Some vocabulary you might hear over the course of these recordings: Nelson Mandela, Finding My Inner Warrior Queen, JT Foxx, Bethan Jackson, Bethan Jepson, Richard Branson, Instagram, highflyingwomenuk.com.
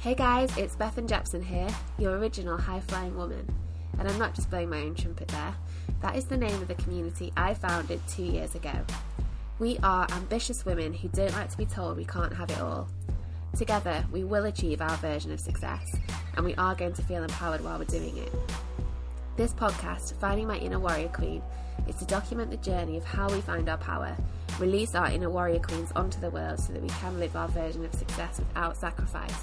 Hey guys, it's Bethan Jepson here, your original high-flying woman. And I'm not just blowing my own trumpet there. That is the name of the community I founded 2 years ago. We are ambitious women who don't like to be told we can't have it all. Together, we will achieve our version of success, and we are going to feel empowered while we're doing it. This podcast, Finding My Inner Warrior Queen, is to document the journey of how we find our power, release our inner warrior queens onto the world so that we can live our version of success without sacrifice.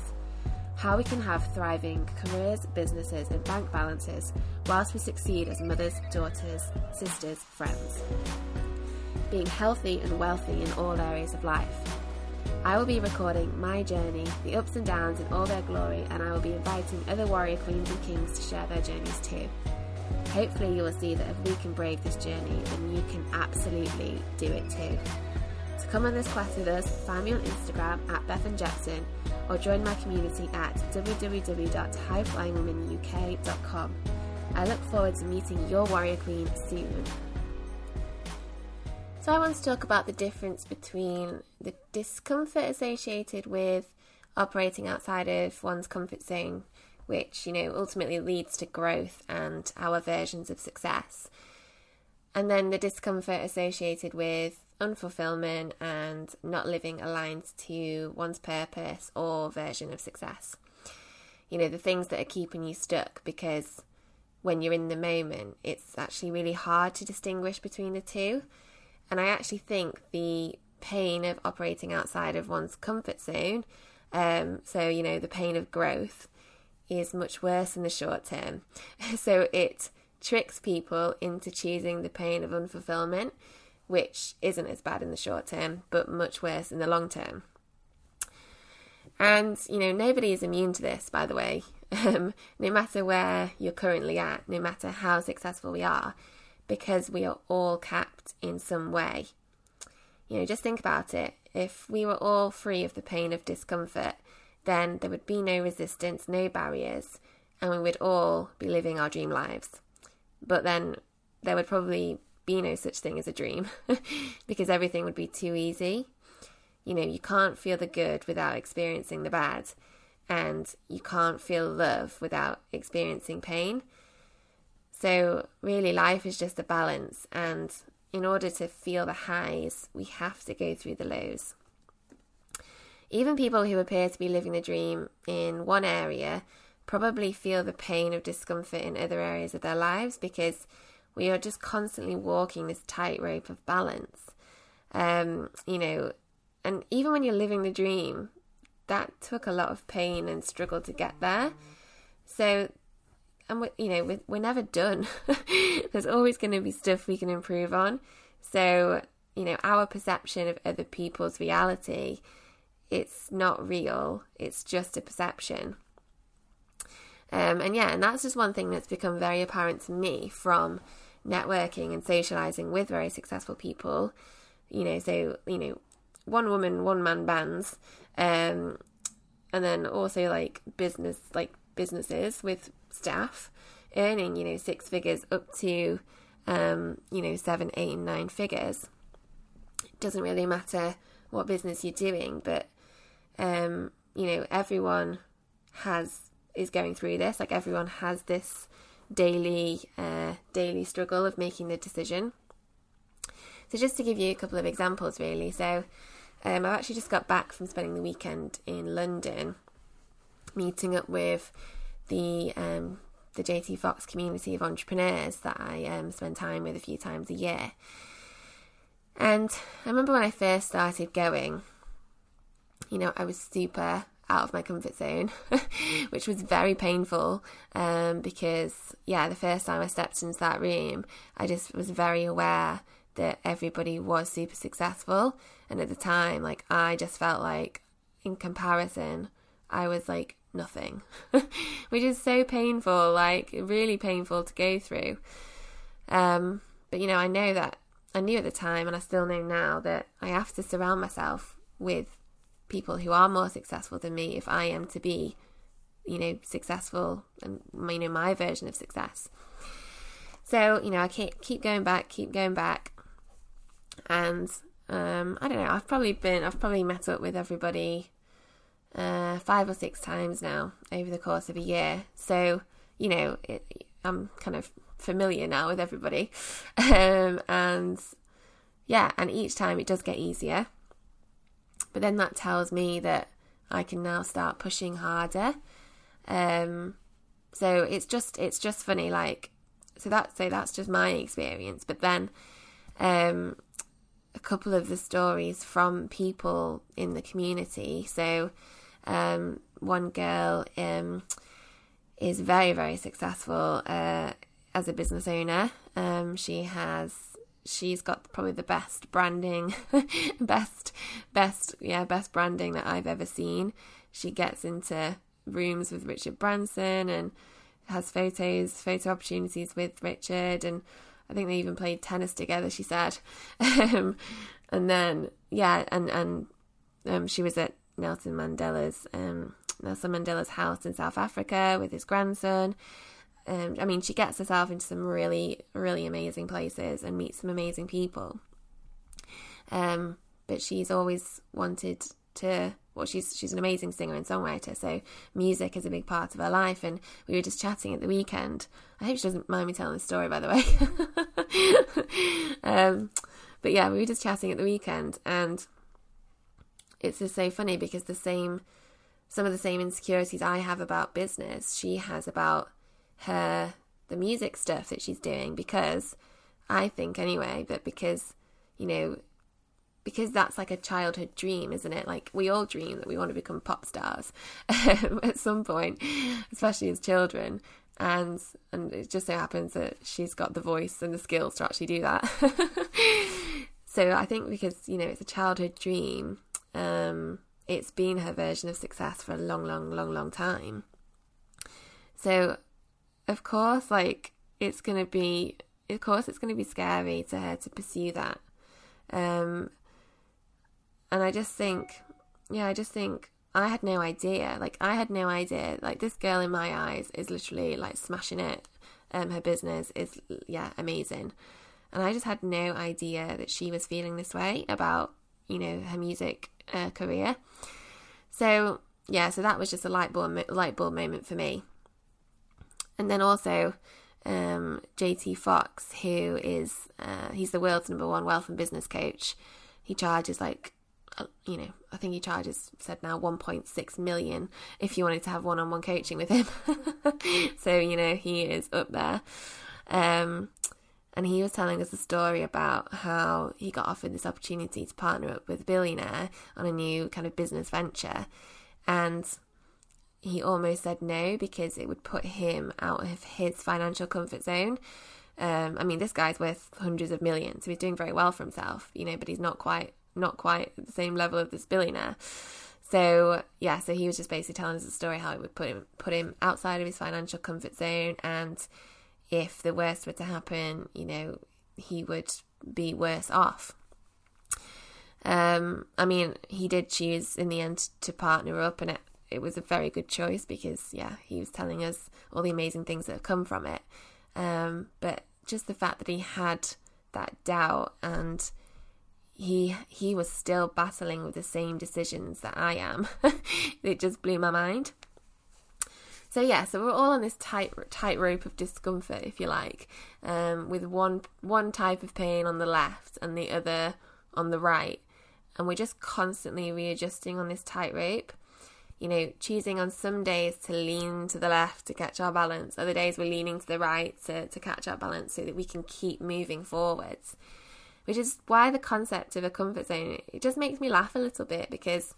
How we can have thriving careers, businesses and bank balances whilst we succeed as mothers, daughters, sisters, friends. Being healthy and wealthy in all areas of life. I will be recording my journey, the ups and downs in all their glory, and I will be inviting other warrior queens and kings to share their journeys too. Hopefully you will see that if we can brave this journey, then you can absolutely do it too. To come on this quest with us, find me on Instagram at Bethan Jackson, or join my community at www.highflyingwomenuk.com. I look forward to meeting your warrior queen soon. So I want to talk about the difference between the discomfort associated with operating outside of one's comfort zone, which, you know, ultimately leads to growth and our versions of success, and then the discomfort associated with unfulfillment and not living aligned to one's purpose or version of success. You know, the things that are keeping you stuck, because when you're in the moment, it's actually really hard to distinguish between the two. And I actually think the pain of operating outside of one's comfort zone, so, you know, the pain of growth, is much worse in the short term. So it tricks people into choosing the pain of unfulfillment, which isn't as bad in the short term, but much worse in the long term. And, you know, nobody is immune to this, by the way, no matter where you're currently at, no matter how successful we are, because we are all capped in some way. You know, just think about it. If we were all free of the pain of discomfort, then there would be no resistance, no barriers, and we would all be living our dream lives. But then there would probably be no such thing as a dream because everything would be too easy. You know, you can't feel the good without experiencing the bad, and you can't feel love without experiencing pain. So really, life is just a balance, and in order to feel the highs, we have to go through the lows. Even people who appear to be living the dream in one area probably feel the pain of discomfort in other areas of their lives, because we are just constantly walking this tightrope of balance. You know, and even when you're living the dream, that took a lot of pain and struggle to get there. So, and we're never done. There's always going to be stuff we can improve on. So, you know, our perception of other people's reality, it's not real, it's just a perception. And that's just one thing that's become very apparent to me from networking and socializing with very successful people. You know, so, you know, one woman, one man bands, and then also businesses with staff earning, you know, six figures up to, you know, 7, 8, and 9 figures. It doesn't really matter what business you're doing, but you know, everyone is going through this. Like, everyone has this daily struggle of making the decision. So just to give you a couple of examples, really. So I've actually just got back from spending the weekend in London, meeting up with the JT Foxx community of entrepreneurs that I spend time with a few times a year. And I remember when I first started going, you know, I was super out of my comfort zone, which was very painful, because, yeah, the first time I stepped into that room, I just was very aware that everybody was super successful. And at the time, like, I just felt like, in comparison, I was like nothing, which is so painful, like really painful to go through. But, you know, I knew at the time, and I still know now, that I have to surround myself with people who are more successful than me if I am to be, you know, successful and, you know, my version of success. So, you know, I keep going back. And, I don't know, I've probably met up with everybody 5 or 6 times now over the course of a year. So, you know, I'm kind of familiar now with everybody. And yeah, and each time it does get easier. But then that tells me that I can now start pushing harder. So it's just funny, like, so that's just my experience. But then a couple of the stories from people in the community. So one girl is very, very successful as a business owner. She's got probably the best branding, best branding that I've ever seen. She gets into rooms with Richard Branson and has photo opportunities with Richard, and I think they even played tennis together, she said. And then, yeah, and she was at Nelson Mandela's house in South Africa with his grandson. I mean, she gets herself into some really, really amazing places and meets some amazing people. But she's always wanted to, well, she's an amazing singer and songwriter, so music is a big part of her life. And we were just chatting at the weekend. I hope she doesn't mind me telling this story, by the way. But yeah, we were just chatting at the weekend, and it's just so funny because some of the same insecurities I have about business, she has about the music stuff that she's doing, because I think anyway, but because that's like a childhood dream, isn't it? Like, we all dream that we want to become pop stars at some point, especially as children. And it just so happens that she's got the voice and the skills to actually do that. So I think because, you know, it's a childhood dream, it's been her version of success for a long, long, long, long time. So of course, like, it's going to be scary to her to pursue that. And I just think I had no idea, like, this girl in my eyes is literally like smashing it. Her business is amazing. And I just had no idea that she was feeling this way about, you know, her music career. So yeah, so that was just a light bulb moment for me. And then also, JT Foxx, who is, he's the world's #1 wealth and business coach. He charges I think he charges, said now, 1.6 million if you wanted to have one-on-one coaching with him. So, you know, he is up there. And he was telling us a story about how he got offered this opportunity to partner up with a billionaire on a new kind of business venture. And he almost said no because it would put him out of his financial comfort zone. I mean, this guy's worth hundreds of millions, so he's doing very well for himself, you know, but he's not quite at the same level of this billionaire. So yeah, so he was just basically telling us a story how it would put him outside of his financial comfort zone, and if the worst were to happen, you know, he would be worse off. I mean, he did choose in the end to partner up, and it was a very good choice because, yeah, he was telling us all the amazing things that have come from it. But just the fact that he had that doubt, and he was still battling with the same decisions that I am, it just blew my mind. So yeah, so we're all on this tightrope of discomfort, if you like, with one type of pain on the left and the other on the right. And we're just constantly readjusting on this tightrope. You know, choosing on some days to lean to the left to catch our balance. Other days we're leaning to the right to catch our balance so that we can keep moving forwards. Which is why the concept of a comfort zone, it just makes me laugh a little bit, because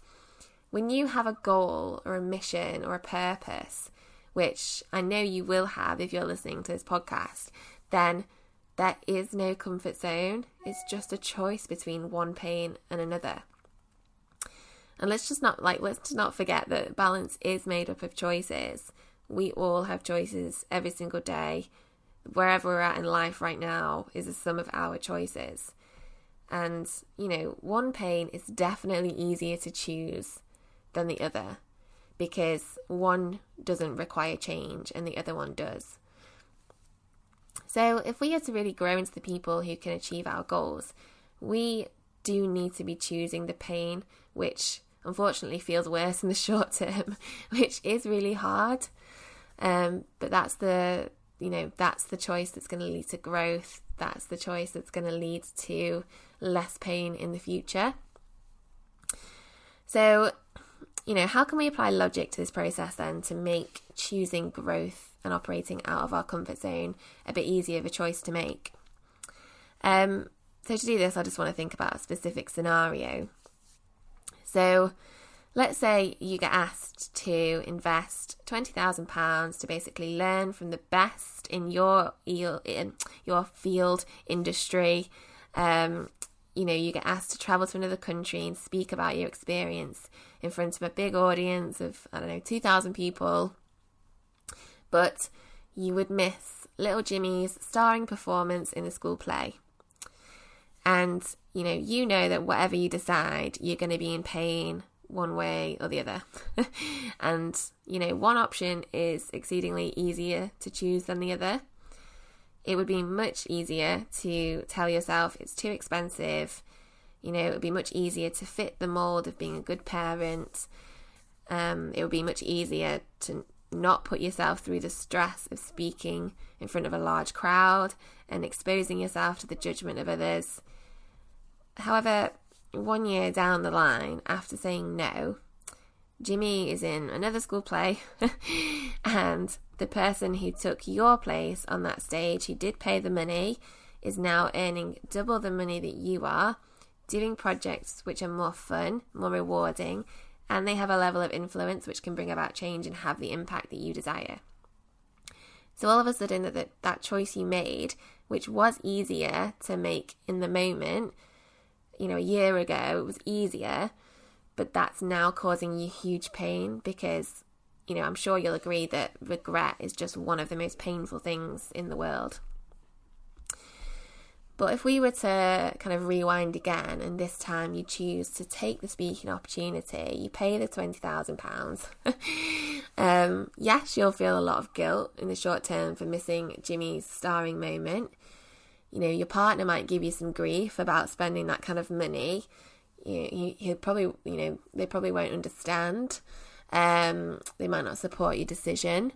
when you have a goal or a mission or a purpose, which I know you will have if you're listening to this podcast, then there is no comfort zone. It's just a choice between one pain and another. And let's just not forget that balance is made up of choices. We all have choices every single day. Wherever we're at in life right now is a sum of our choices. And, you know, one pain is definitely easier to choose than the other, because one doesn't require change and the other one does. So if we are to really grow into the people who can achieve our goals, we do need to be choosing the pain which unfortunately feels worse in the short term, which is really hard. But that's the, you know, that's the choice that's going to lead to growth. That's the choice that's going to lead to less pain in the future. So, you know, how can we apply logic to this process then to make choosing growth and operating out of our comfort zone a bit easier of a choice to make? So to do this, I just want to think about a specific scenario. So let's say you get asked to invest £20,000 to basically learn from the best in your field industry. You know, you get asked to travel to another country and speak about your experience in front of a big audience of, 2,000 people. But you would miss Little Jimmy's starring performance in the school play. And, you know that whatever you decide, you're going to be in pain one way or the other. And, one option is exceedingly easier to choose than the other. It would be much easier to tell yourself it's too expensive. It would be much easier to fit the mold of being a good parent. It would be much easier to not put yourself through the stress of speaking in front of a large crowd and exposing yourself to the judgment of others. However, 1 year down the line, after saying no, Jimmy is in another school play and the person who took your place on that stage, who did pay the money, is now earning double the money that you are, doing projects which are more fun, more rewarding, and they have a level of influence which can bring about change and have the impact that you desire. So all of a sudden, that choice you made, which was easier to make in the moment, a year ago, it was easier, but that's now causing you huge pain because, I'm sure you'll agree that regret is just one of the most painful things in the world. But if we were to kind of rewind again, and this time you choose to take the speaking opportunity, you pay the £20,000. Yes, you'll feel a lot of guilt in the short term for missing Jimmy's starring moment. Your partner might give you some grief about spending that kind of money. They probably won't understand. They might not support your decision.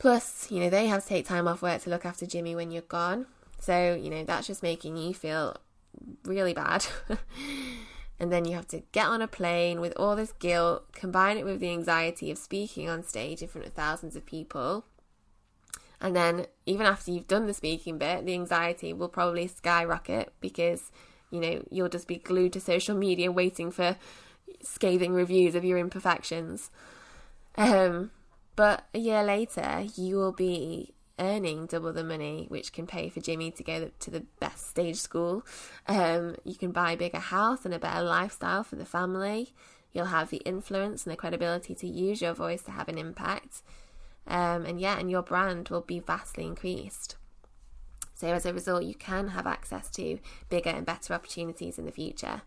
Plus, they have to take time off work to look after Jimmy when you're gone. So, that's just making you feel really bad. And then you have to get on a plane with all this guilt, combine it with the anxiety of speaking on stage in front of thousands of people. And then even after you've done the speaking bit, the anxiety will probably skyrocket because, you'll just be glued to social media waiting for scathing reviews of your imperfections. But a year later, you will be earning double the money, which can pay for Jimmy to go to the best stage school. You can buy a bigger house and a better lifestyle for the family. You'll have the influence and the credibility to use your voice to have an impact. And your brand will be vastly increased. So as a result, you can have access to bigger and better opportunities in the future.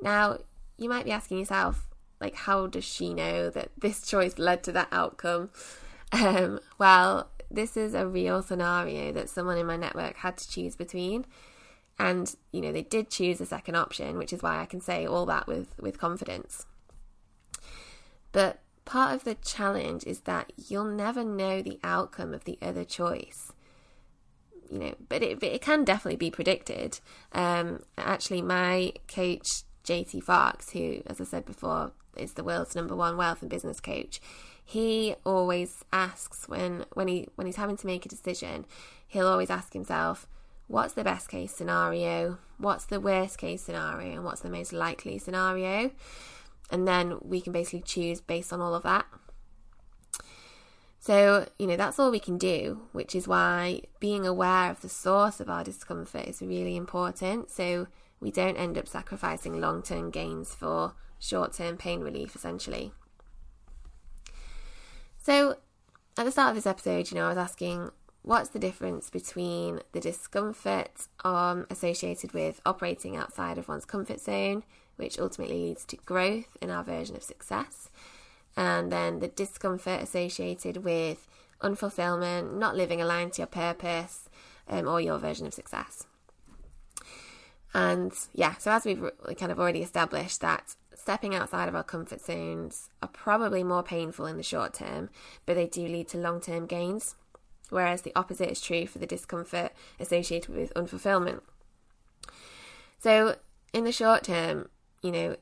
Now, you might be asking yourself, how does she know that this choice led to that outcome? Well, this is a real scenario that someone in my network had to choose between. And, they did choose the second option, which is why I can say all that with confidence. But part of the challenge is that you'll never know the outcome of the other choice. But it can definitely be predicted. Actually, my coach, JT Foxx, who, as I said before, is the world's #1 wealth and business coach, he always asks when he's having to make a decision, he'll always ask himself, what's the best case scenario, what's the worst case scenario, and what's the most likely scenario? And then we can basically choose based on all of that. So, that's all we can do, which is why being aware of the source of our discomfort is really important. So we don't end up sacrificing long-term gains for short-term pain relief, essentially. So at the start of this episode, I was asking, what's the difference between the discomfort associated with operating outside of one's comfort zone, which ultimately leads to growth in our version of success, and then the discomfort associated with unfulfillment, not living aligned to your purpose, or your version of success. And so as we've kind of already established that stepping outside of our comfort zones are probably more painful in the short term, but they do lead to long-term gains, whereas the opposite is true for the discomfort associated with unfulfillment. So in the short term, you know,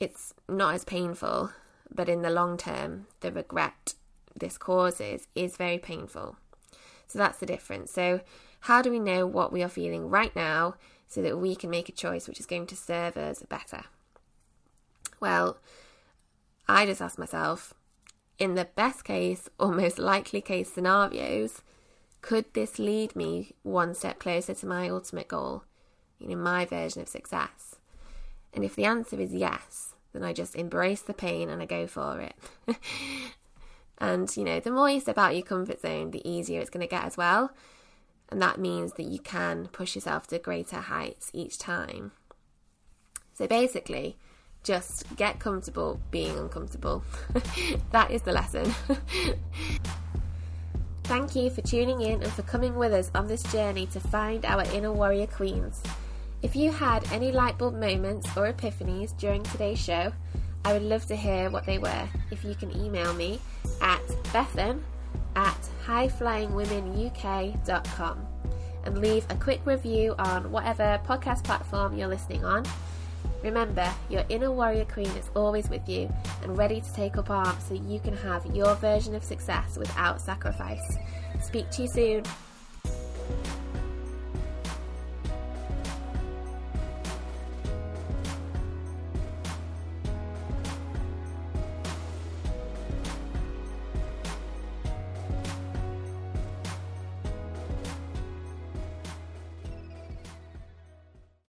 it's not as painful, but in the long term, the regret this causes is very painful. So that's the difference. So how do we know what we are feeling right now so that we can make a choice which is going to serve us better? Well, I just asked myself, in the best case or most likely case scenarios, could this lead me one step closer to my ultimate goal? You know, my version of success. And if the answer is yes, then I just embrace the pain and I go for it. And, you know, the more you step out your comfort zone, the easier it's going to get as well. And that means that you can push yourself to greater heights each time. So basically, just get comfortable being uncomfortable. That is the lesson. Thank you for tuning in and for coming with us on this journey to find our inner warrior queens. If you had any lightbulb moments or epiphanies during today's show, I would love to hear what they were. If you can email me at Bethan@highflyingwomenuk.com and leave a quick review on whatever podcast platform you're listening on. Remember, your inner warrior queen is always with you and ready to take up arms so you can have your version of success without sacrifice. Speak to you soon.